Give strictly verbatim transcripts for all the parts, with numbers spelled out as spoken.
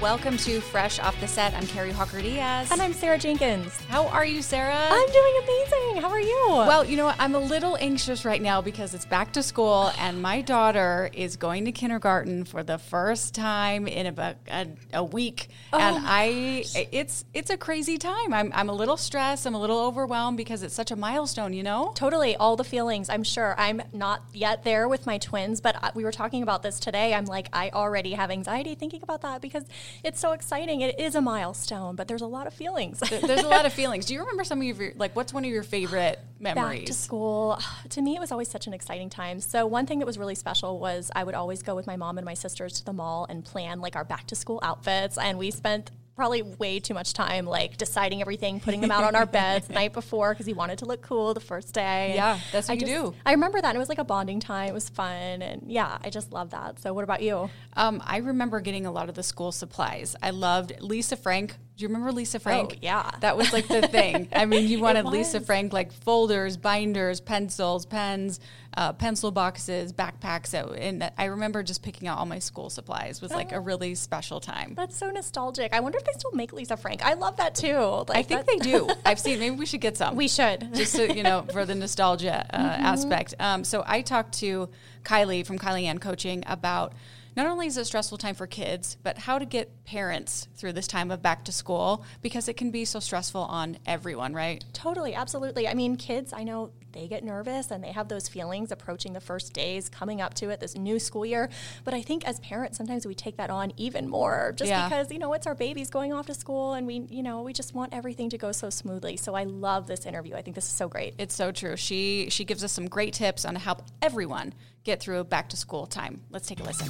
Welcome to Fresh Off the Set. I'm Carrie Hawker-Diaz. And I'm Sarah Jenkins. How are you, Sarah? I'm doing amazing. How are you? Well, you know what? I'm a little anxious right now because it's back to school and my daughter is going to kindergarten for the first time in about a, a week. Oh, and I, it's it's a crazy time. I'm, I'm a little stressed. I'm a little overwhelmed because it's such a milestone, you know? Totally. All the feelings, I'm sure. I'm not yet there with my twins, but we were talking about this today. I'm like, I already have anxiety thinking about that because it's so exciting. It is a milestone, but there's a lot of feelings. There's a lot of feelings. Do you remember some of your, like, what's one of your favorite memories? Back to school. To me, it was always such an exciting time. So one thing that was really special was I would always go with my mom and my sisters to the mall and plan, like, our back to school outfits. And we spent probably way too much time, like, deciding everything, putting them out on our beds the night before because he wanted to look cool the first day. Yeah, that's what I you just, do. I remember that. And it was like a bonding time. It was fun. And yeah, I just love that. So what about you? Um, I remember getting a lot of the school supplies. I loved Lisa Frank. Do you remember Lisa Frank? Oh, yeah. That was like the thing. I mean, you wanted Lisa Frank, like folders, binders, pencils, pens, uh, pencil boxes, backpacks. And I remember just picking out all my school supplies. It was like a really special time. That's so nostalgic. I wonder if they still make Lisa Frank. I love that too. Like, I think they do. I've seen, maybe we should get some. We should. Just so, you know, for the nostalgia uh, mm-hmm. aspect. Um, so I talked to Kylie from Kylie Ann Coaching about not only is it a stressful time for kids, but how to get parents through this time of back to school, because it can be so stressful on everyone, right? Totally, absolutely. I mean, kids, I know they get nervous and they have those feelings approaching the first days, coming up to it, this new school year. But I think as parents, sometimes we take that on even more just yeah. because, you know, it's our babies going off to school and we, you know, we just want everything to go so smoothly. So I love this interview. I think this is so great. It's so true. She, she gives us some great tips on how everyone get through back to school time. Let's take a listen.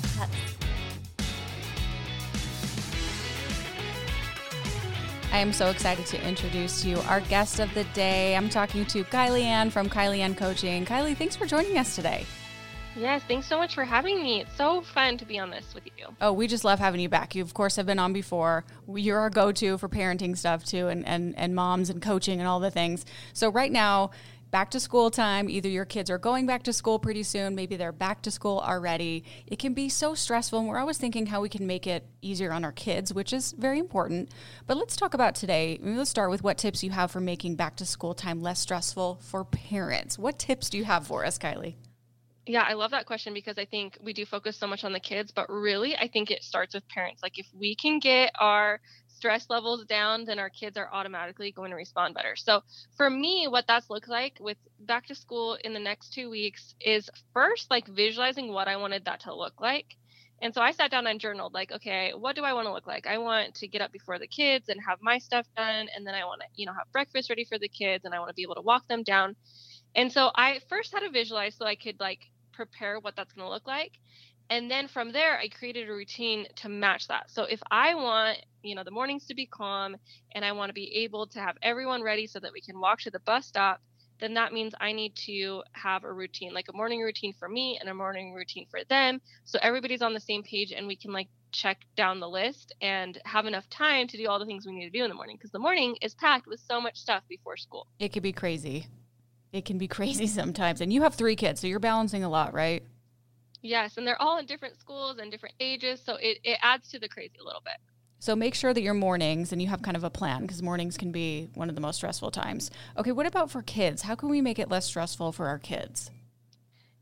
I am so excited to introduce you our guest of the day. I'm talking to Kylie Ann from Kylie Ann Coaching. Kylie, thanks for joining us today. Yes, thanks so much for having me. It's so fun to be on this with you. Oh, we just love having you back. You, of course, have been on before. You're our go-to for parenting stuff, too, and, and, and moms and coaching and all the things. So right now, back to school time, either your kids are going back to school pretty soon, maybe they're back to school already. It can be so stressful, and we're always thinking how we can make it easier on our kids, which is very important. But let's talk about today. Let's start with what tips you have for making back to school time less stressful for parents. What tips do you have for us, Kylie? Yeah, I love that question because I think we do focus so much on the kids, but really I think it starts with parents. Like if we can get our stress levels down, then our kids are automatically going to respond better. So for me, what that's looked like with back to school in the next two weeks is first, like visualizing what I wanted that to look like. And so I sat down and journaled, like, okay, what do I want to look like? I want to get up before the kids and have my stuff done. And then I want to, you know, have breakfast ready for the kids and I want to be able to walk them down. And so I first had to visualize so I could like prepare what that's going to look like. And then from there, I created a routine to match that. So if I want, you know, the mornings to be calm and I want to be able to have everyone ready so that we can walk to the bus stop, then that means I need to have a routine, like a morning routine for me and a morning routine for them. So everybody's on the same page and we can like check down the list and have enough time to do all the things we need to do in the morning, because the morning is packed with so much stuff before school. It could be crazy. It can be crazy sometimes. And you have three kids, so you're balancing a lot, right? Yes, and they're all in different schools and different ages, so it, it adds to the crazy a little bit. So make sure that your mornings, and you have kind of a plan, because mornings can be one of the most stressful times. Okay, what about for kids? How can we make it less stressful for our kids?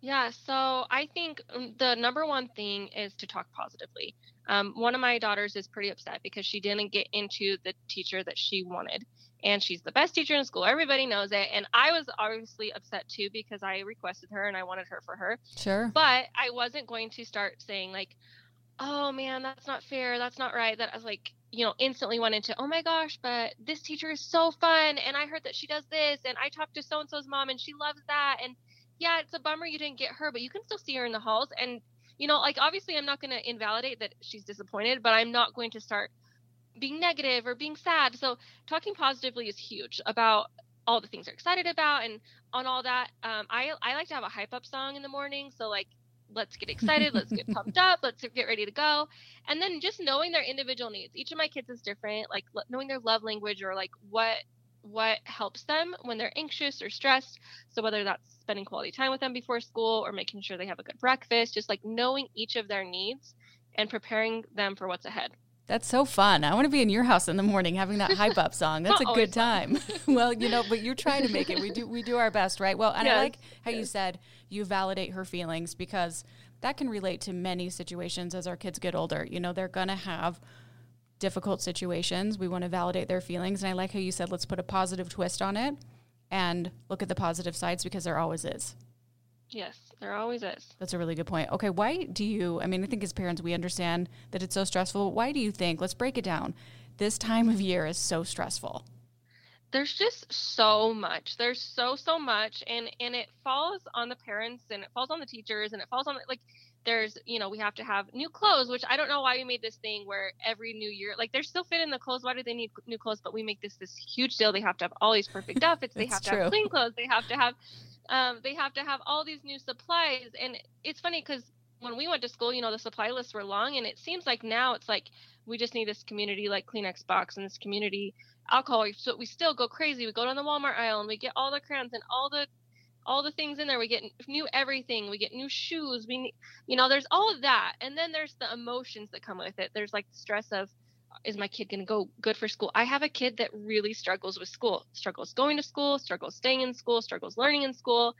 Yeah, so I think the number one thing is to talk positively. Um, one of my daughters is pretty upset because she didn't get into the teacher that she wanted. And she's the best teacher in school. Everybody knows it. And I was obviously upset too because I requested her and I wanted her for her. Sure. But I wasn't going to start saying like, oh man, that's not fair. That's not right. That I was like, you know, instantly went into, oh my gosh, but this teacher is so fun. And I heard that she does this. And I talked to so-and-so's mom and she loves that. And yeah, it's a bummer you didn't get her, but you can still see her in the halls. And, you know, like obviously I'm not going to invalidate that she's disappointed, but I'm not going to start being negative or being sad. So talking positively is huge about all the things they're excited about and on all that. Um, I, I like to have a hype up song in the morning. So like, let's get excited. Let's get pumped up. Let's get ready to go. And then just knowing their individual needs. Each of my kids is different, like knowing their love language or like what, what helps them when they're anxious or stressed. So whether that's spending quality time with them before school or making sure they have a good breakfast, just like knowing each of their needs and preparing them for what's ahead. That's so fun. I want to be in your house in the morning having that hype up song. That's a good time. Well, you know, but you're trying to make it. We do we do our best, right? Well, and yes. I like how yes. you said you validate her feelings, because that can relate to many situations as our kids get older. You know, they're going to have difficult situations. We want to validate their feelings. And I like how you said, let's put a positive twist on it and look at the positive sides, because there always is. Yes, there always is. That's a really good point. Okay, why do you, I mean, I think as parents, we understand that it's so stressful. Why do you think, let's break it down, this time of year is so stressful? There's just so much. There's so, so much. And, and it falls on the parents, and it falls on the teachers, and it falls on, the, like, there's, you know, we have to have new clothes, which I don't know why we made this thing where every new year, like, they're still fit in the clothes. Why do they need new clothes? But we make this this huge deal. They have to have all these perfect outfits. They have to true. have clean clothes. They have to have... Um, they have to have all these new supplies. And it's funny because when we went to school, you know, the supply lists were long, and it seems like now it's like, we just need this community, like Kleenex box, and this community alcohol. So we still go crazy. We go down the Walmart aisle and we get all the crayons and all the, all the things in there. We get new everything. We get new shoes. We need, you know, there's all of that. And then there's the emotions that come with it. There's like the stress of, is my kid going to go good for school? I have a kid that really struggles with school, struggles going to school, struggles staying in school, struggles learning in school.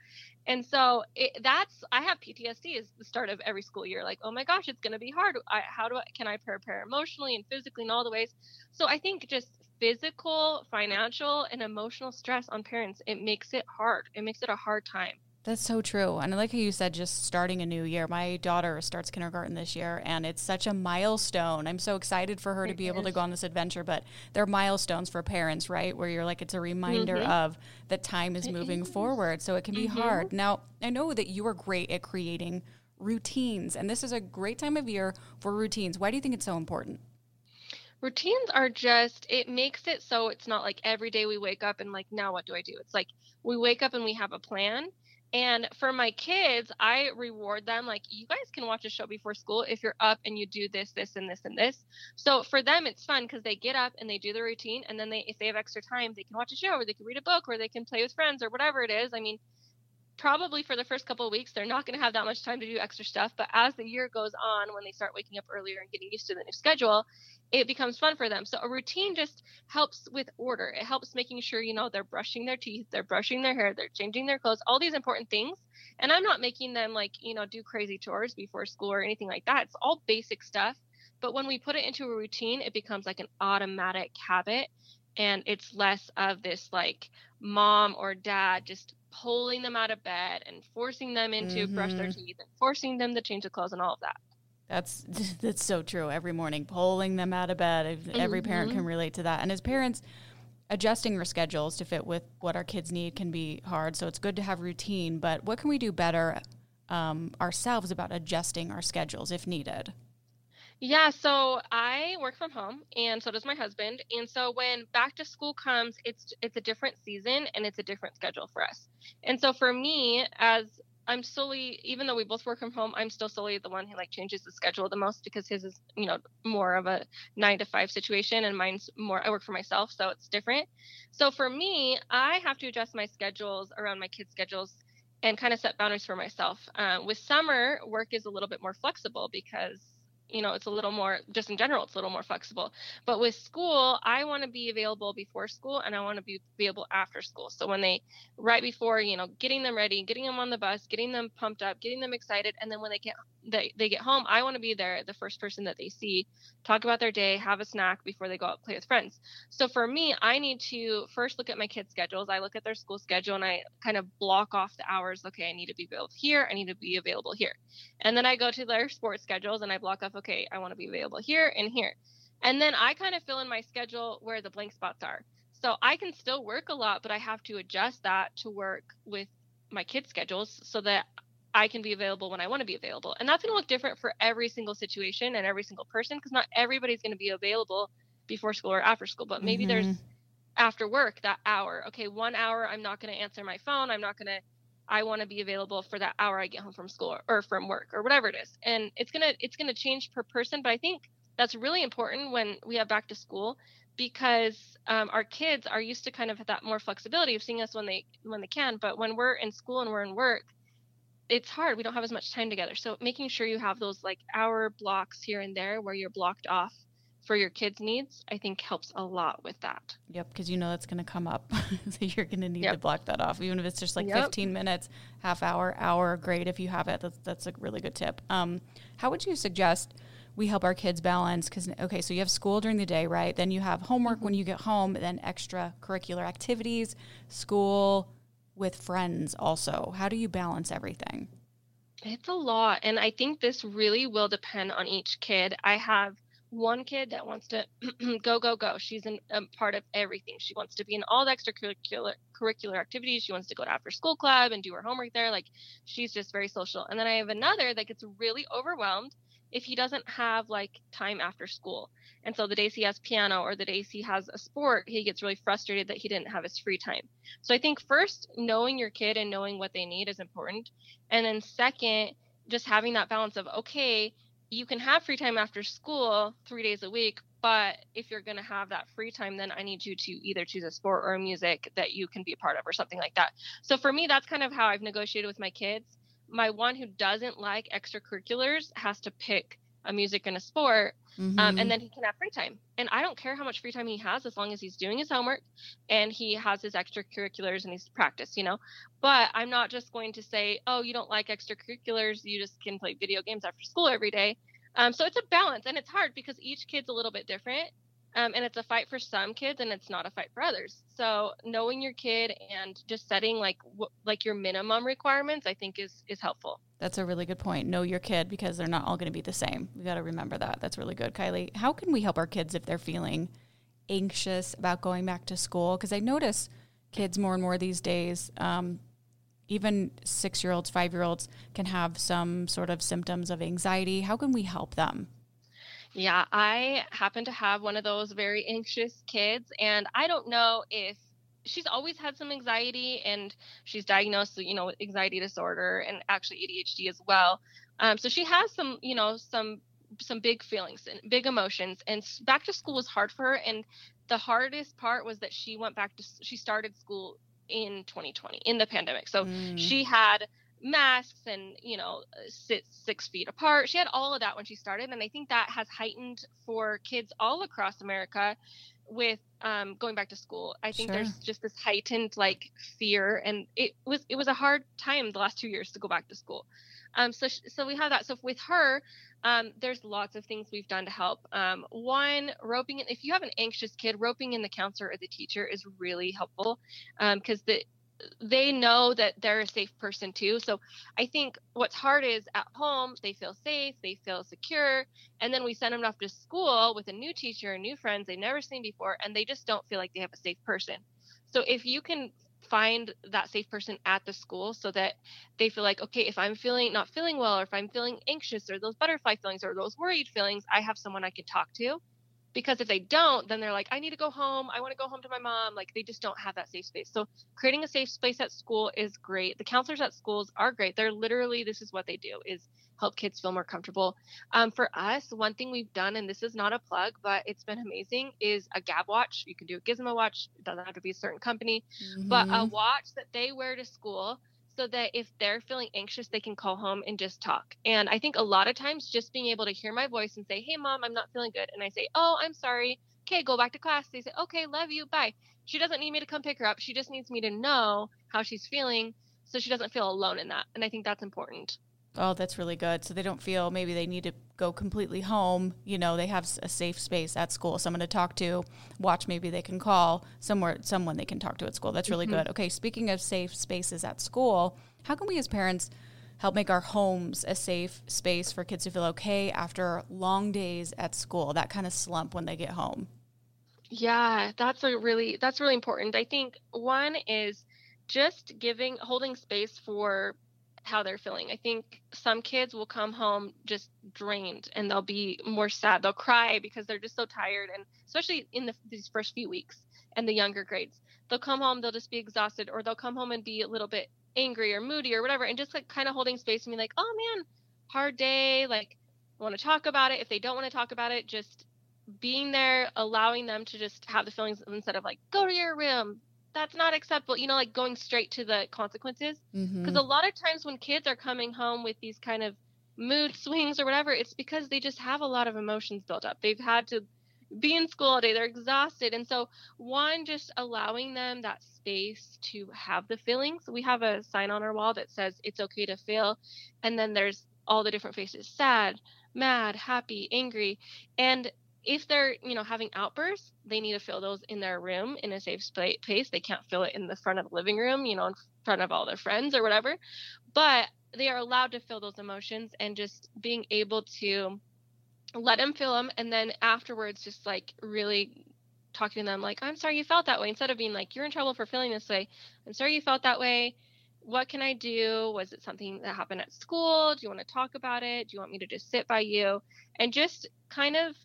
And so it, that's, I have P T S D is the start of every school year. Like, oh my gosh, it's going to be hard. I, how do I, can I prepare emotionally and physically in all the ways? So I think just physical, financial, and emotional stress on parents, it makes it hard. It makes it a hard time. That's so true. And I like how you said, just starting a new year. My daughter starts kindergarten this year, and it's such a milestone. I'm so excited for her it to be is. able to go on this adventure, but there are milestones for parents, right? Where you're like, it's a reminder mm-hmm. of that time is it moving is. forward. So it can be mm-hmm. hard. Now, I know that you are great at creating routines, and this is a great time of year for routines. Why do you think it's so important? Routines are just, it makes it so it's not like every day we wake up and like, now what do I do? It's like we wake up and we have a plan. And for my kids, I reward them. Like, you guys can watch a show before school if you're up and you do this, this, and this, and this. So for them, it's fun because they get up and they do the routine. And then they, if they have extra time, they can watch a show, or they can read a book, or they can play with friends, or whatever it is. I mean, probably for the first couple of weeks, they're not going to have that much time to do extra stuff. But as the year goes on, when they start waking up earlier and getting used to the new schedule, it becomes fun for them. So a routine just helps with order. It helps making sure, you know, they're brushing their teeth, they're brushing their hair, they're changing their clothes, all these important things. And I'm not making them like, you know, do crazy chores before school or anything like that. It's all basic stuff. But when we put it into a routine, it becomes like an automatic habit. And it's less of this like mom or dad just pulling them out of bed and forcing them into mm-hmm. brush their teeth and forcing them to change their clothes and all of that. That's that's so true. Every morning, pulling them out of bed. Every mm-hmm. parent can relate to that. And as parents, adjusting our schedules to fit with what our kids need can be hard. So it's good to have routine. But what can we do better um, ourselves about adjusting our schedules if needed? Yeah, so I work from home, and so does my husband. And so when back to school comes, it's it's a different season, and it's a different schedule for us. And so for me, as I'm solely, even though we both work from home, I'm still solely the one who like changes the schedule the most, because his is, you know, more of a nine to five situation, and mine's more, I work for myself, so it's different. So for me, I have to adjust my schedules around my kids' schedules and kind of set boundaries for myself. Uh, with summer, work is a little bit more flexible because, you know, it's a little more, just in general, it's a little more flexible. But with school, I want to be available before school, and I want to be available after school. So when they, right before, you know, getting them ready, getting them on the bus, getting them pumped up, getting them excited. And then when they get, they, they get home, I want to be there, the first person that they see, talk about their day, have a snack before they go out and play with friends. So for me, I need to first look at my kids' schedules. I look at their school schedule, and I kind of block off the hours. Okay, I need to be available here. I need to be available here. And then I go to their sports schedules, and I block off, okay, I want to be available here and here. And then I kind of fill in my schedule where the blank spots are. So I can still work a lot, but I have to adjust that to work with my kids' schedules so that I can be available when I want to be available. And that's going to look different for every single situation and every single person, because not everybody's going to be available before school or after school, but maybe mm-hmm. there's after work, that hour. Okay, one hour, I'm not going to answer my phone. I'm not going to I want to be available for that hour I get home from school or from work or whatever it is. And it's going to, it's going to change per person. But I think that's really important when we have back to school, because um, our kids are used to kind of that more flexibility of seeing us when they, when they can. But when we're in school and we're in work, it's hard. We don't have as much time together. So making sure you have those like hour blocks here and there where you're blocked off for your kids' needs, I think helps a lot with that. Yep, because you know that's going to come up. So you're going to need yep. to block that off. Even if it's just like yep. fifteen minutes, half hour, hour, great if you have it. That's, that's a really good tip. Um, how would you suggest we help our kids balance? Because, okay, so you have school during the day, right? Then you have homework mm-hmm. when you get home, then extracurricular activities, school with friends also. How do you balance everything? It's a lot. And I think this really will depend on each kid. I have one kid that wants to go, go, go. She's in, a part of everything. She wants to be in all the extracurricular curricular activities. She wants to go to after school club and do her homework there. Like, she's just very social. And then I have another that gets really overwhelmed if he doesn't have like time after school. And so the days he has piano or the days he has a sport, he gets really frustrated that he didn't have his free time. So I think first, knowing your kid and knowing what they need is important. And then second, just having that balance of, okay, you can have free time after school three days a week, but if you're going to have that free time, then I need you to either choose a sport or a music that you can be a part of or something like that. So for me, that's kind of how I've negotiated with my kids. My one who doesn't like extracurriculars has to pick a music and a sport, mm-hmm. um, and then he can have free time. And I don't care how much free time he has as long as he's doing his homework and he has his extracurriculars and he's practiced, you know. But I'm not just going to say, oh, you don't like extracurriculars, you just can play video games after school every day. Um, so it's a balance, and it's hard because each kid's a little bit different, um, and it's a fight for some kids and it's not a fight for others. So knowing your kid and just setting like w- like your minimum requirements, I think is is helpful. That's a really good point. Know your kid, because they're not all going to be the same. We got to remember that. That's really good, Kylie. How can we help our kids if they're feeling anxious about going back to school? Because I notice kids more and more these days, um, even six-year-olds, five-year-olds can have some sort of symptoms of anxiety. How can we help them? Yeah, I happen to have one of those very anxious kids, and I don't know if she's always had some anxiety, and she's diagnosed, you know, with anxiety disorder and actually A D H D as well. Um, so she has some, you know, some, some big feelings and big emotions, and back to school was hard for her. And the hardest part was that she went back to, she started school in twenty twenty in the pandemic. So mm. she had masks and, you know, sit six feet apart. She had all of that when she started. And I think that has heightened for kids all across America with um, going back to school. I think sure. there's just this heightened like fear, and it was it was a hard time the last two years to go back to school. Um, so sh- so we have that. So with her, um, there's lots of things we've done to help. Um, one, roping in. If you have an anxious kid, roping in the counselor or the teacher is really helpful, because um, the they know that they're a safe person too. So I think what's hard is at home, they feel safe, they feel secure. And then we send them off to school with a new teacher and new friends they've never seen before, and they just don't feel like they have a safe person. So if you can find that safe person at the school so that they feel like, okay, if I'm feeling not feeling well, or if I'm feeling anxious, or those butterfly feelings, or those worried feelings, I have someone I can talk to. Because if they don't, then they're like, I need to go home. I want to go home to my mom. Like, they just don't have that safe space. So creating a safe space at school is great. The counselors at schools are great. They're literally, this is what they do, is help kids feel more comfortable. Um, for us, one thing we've done, and this is not a plug, but it's been amazing, is a Gab watch. You can do a Gizmo watch. It doesn't have to be a certain company, mm-hmm. but a watch that they wear to school, so that if they're feeling anxious, they can call home and just talk. And I think a lot of times just being able to hear my voice and say, hey, mom, I'm not feeling good. And I say, oh, I'm sorry. Okay, go back to class. They say, okay, love you. Bye. She doesn't need me to come pick her up. She just needs me to know how she's feeling so she doesn't feel alone in that. And I think that's important. Oh, that's really good. So they don't feel maybe they need to go completely home. You know, they have a safe space at school, someone to talk to, watch, maybe they can call somewhere, someone they can talk to at school. That's really mm-hmm. good. Okay, speaking of safe spaces at school, how can we as parents help make our homes a safe space for kids to feel okay after long days at school, that kind of slump when they get home? Yeah, that's a really, that's really important. I think one is just giving, holding space for how they're feeling. I think some kids will come home just drained, and they'll be more sad. They'll cry because they're just so tired, and especially in the, these first few weeks and the younger grades, they'll come home, they'll just be exhausted, or they'll come home and be a little bit angry or moody or whatever, and just like kind of holding space and be like, oh man, hard day, like want to talk about it. If they don't want to talk about it, just being there, allowing them to just have the feelings instead of like, go to your room, that's not acceptable, you know, like going straight to the consequences. Because mm-hmm. a lot of times when kids are coming home with these kind of mood swings or whatever, it's because they just have a lot of emotions built up. They've had to, be in school all day. They're exhausted. And so one, just allowing them that space to have the feelings. We have a sign on our wall that says it's okay to fail. And then there's all the different faces, sad, mad, happy, angry. And if they're, you know, having outbursts, they need to feel those in their room in a safe space. They can't feel it in the front of the living room, you know, in front of all their friends or whatever, but they are allowed to feel those emotions, and just being able to let them feel them. And then afterwards, just like really talking to them, like, I'm sorry you felt that way, instead of being like, you're in trouble for feeling this way. I'm sorry you felt that way. What can I do? Was it something that happened at school? Do you want to talk about it? Do you want me to just sit by you? And just kind of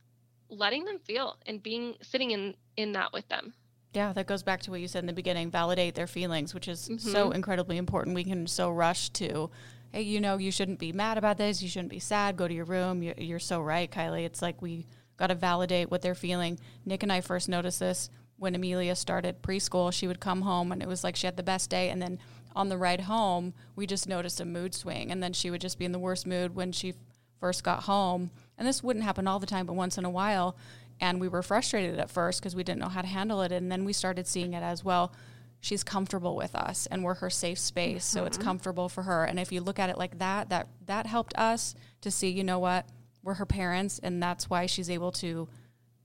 letting them feel and being sitting in, in that with them. Yeah, that goes back to what you said in the beginning, validate their feelings, which is mm-hmm. so incredibly important. We can so rush to, hey, you know, you shouldn't be mad about this. You shouldn't be sad. Go to your room. You're, you're so right, Kylie. It's like we got to validate what they're feeling. Nick and I first noticed this when Amelia started preschool. She would come home and it was like she had the best day. And then on the ride home, we just noticed a mood swing. And then she would just be in the worst mood when she first got home. And this wouldn't happen all the time, but once in a while. And we were frustrated at first because we didn't know how to handle it. And then we started seeing it as, well, she's comfortable with us and we're her safe space. Mm-hmm. So it's comfortable for her. And if you look at it like that, that, that helped us to see, you know what, we're her parents. And that's why she's able to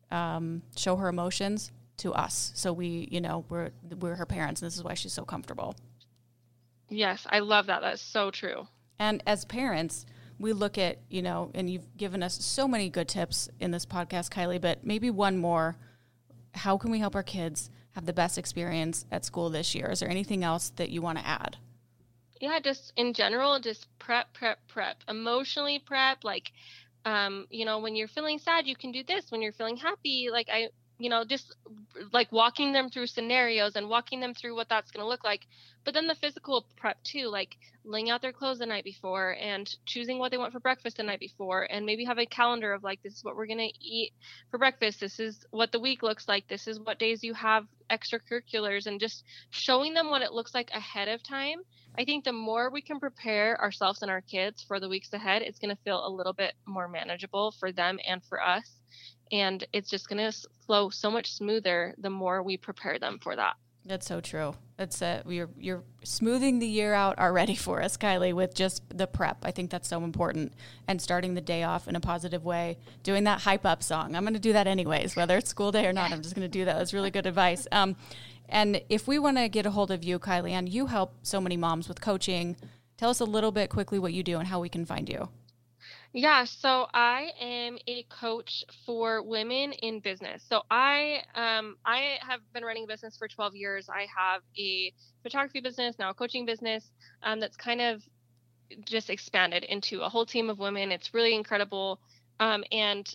um, show her emotions to us. So we, you know, we're, we're her parents. And this is why she's so comfortable. Yes. I love that. That's so true. And as parents, we look at, you know, and you've given us so many good tips in this podcast, Kylie, but maybe one more. How can we help our kids have the best experience at school this year? Is there anything else that you want to add? Yeah, just in general, just prep, prep, prep, emotionally prep. Like, um, you know, when you're feeling sad, you can do this. When you're feeling happy, like I, you know, just like walking them through scenarios and walking them through what that's going to look like. But then the physical prep too, like laying out their clothes the night before and choosing what they want for breakfast the night before. And maybe have a calendar of like, this is what we're going to eat for breakfast. This is what the week looks like. This is what days you have extracurriculars, and just showing them what it looks like ahead of time. I think the more we can prepare ourselves and our kids for the weeks ahead, it's going to feel a little bit more manageable for them and for us. And it's just going to flow so much smoother the more we prepare them for that. That's so true. That's it. You're, you're smoothing the year out already for us, Kylie, with just the prep. I think that's so important. And starting the day off in a positive way, doing that hype up song. I'm going to do that anyways, whether it's school day or not. I'm just going to do that. That's really good advice. Um, and if we want to get a hold of you, Kylie, and you help so many moms with coaching, tell us a little bit quickly what you do and how we can find you. Yeah, so I am a coach for women in business. So I um I have been running a business for twelve years. I have a photography business, now a coaching business, um, that's kind of just expanded into a whole team of women. It's really incredible. Um, and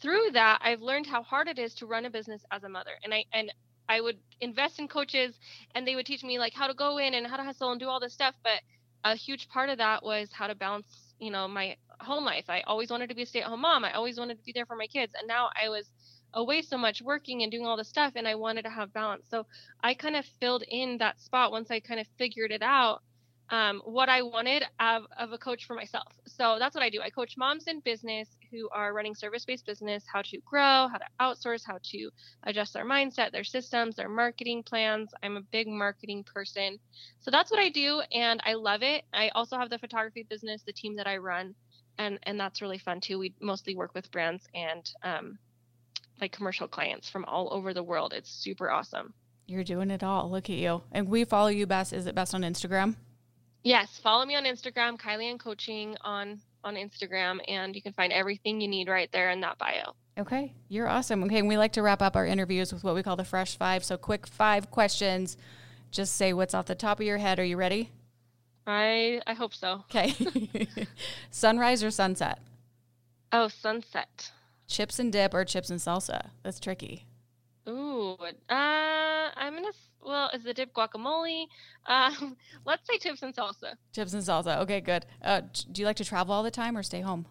through that, I've learned how hard it is to run a business as a mother. And I and I would invest in coaches, and they would teach me like how to go in and how to hustle and do all this stuff. But a huge part of that was how to balance, you know, my home life. I always wanted to be a stay-at-home mom. I always wanted to be there for my kids. And now I was away so much working and doing all this stuff, and I wanted to have balance. So I kind of filled in that spot once I kind of figured it out, um, what I wanted of, of a coach for myself. So that's what I do. I coach moms in business who are running service-based business, how to grow, how to outsource, how to adjust their mindset, their systems, their marketing plans. I'm a big marketing person. So that's what I do, and I love it. I also have the photography business, the team that I run. And and that's really fun too. We mostly work with brands and um, like commercial clients from all over the world. It's super awesome. You're doing it all. Look at you. And we follow you best. Is it best on Instagram? Yes. Follow me on Instagram, Kylie Ann Coaching on, on Instagram. And you can find everything you need right there in that bio. Okay. You're awesome. Okay. And we like to wrap up our interviews with what we call the Fresh Five. So quick five questions. Just say what's off the top of your head. Are you ready? I I hope so. Okay. Sunrise or sunset? Oh, sunset. Chips and dip or chips and salsa? That's tricky. Ooh, uh, I'm gonna. Well, is the dip guacamole? Um, let's say chips and salsa. Chips and salsa. Okay, good. Uh, do you like to travel all the time or stay home?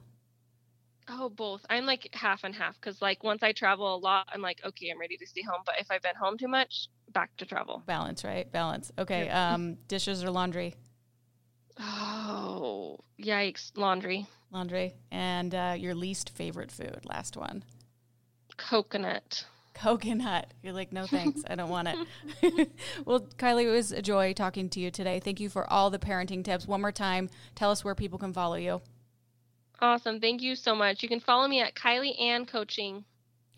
Oh, both. I'm like half and half because like once I travel a lot, I'm like, okay, I'm ready to stay home. But if I've been home too much, back to travel. Balance, right? Balance. Okay. Yep. Um, dishes or laundry? Oh, yikes. Laundry. Laundry. And uh, your least favorite food, last one. Coconut. Coconut. You're like, no thanks. I don't want it. Well, Kylie, it was a joy talking to you today. Thank you for all the parenting tips. One more time, tell us where people can follow you. Awesome. Thank you so much. You can follow me at Kylie Ann Coaching.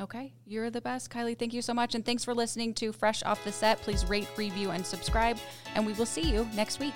Okay. You're the best, Kylie. Thank you so much. And thanks for listening to Fresh Off the Set. Please rate, review, and subscribe. And we will see you next week.